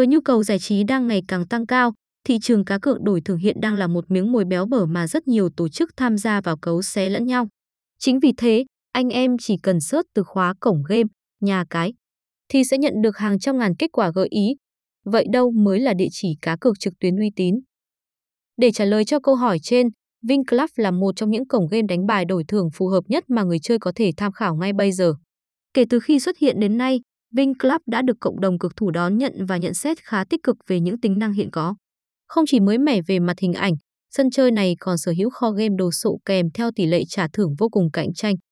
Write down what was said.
Với nhu cầu giải trí đang ngày càng tăng cao, thị trường cá cược đổi thưởng hiện đang là một miếng mồi béo bở mà rất nhiều tổ chức tham gia vào cấu xé lẫn nhau. Chính vì thế, anh em chỉ cần search từ khóa cổng game, nhà cái, thì sẽ nhận được hàng trăm ngàn kết quả gợi ý. Vậy đâu mới là địa chỉ cá cược trực tuyến uy tín? Để trả lời cho câu hỏi trên, Vinh Club là một trong những cổng game đánh bài đổi thưởng phù hợp nhất mà người chơi có thể tham khảo ngay bây giờ. Kể từ khi xuất hiện đến nay, Vinh Club đã được cộng đồng cực thủ đón nhận và nhận xét khá tích cực về những tính năng hiện có. Không chỉ mới mẻ về mặt hình ảnh, sân chơi này còn sở hữu kho game đồ sộ kèm theo tỷ lệ trả thưởng vô cùng cạnh tranh.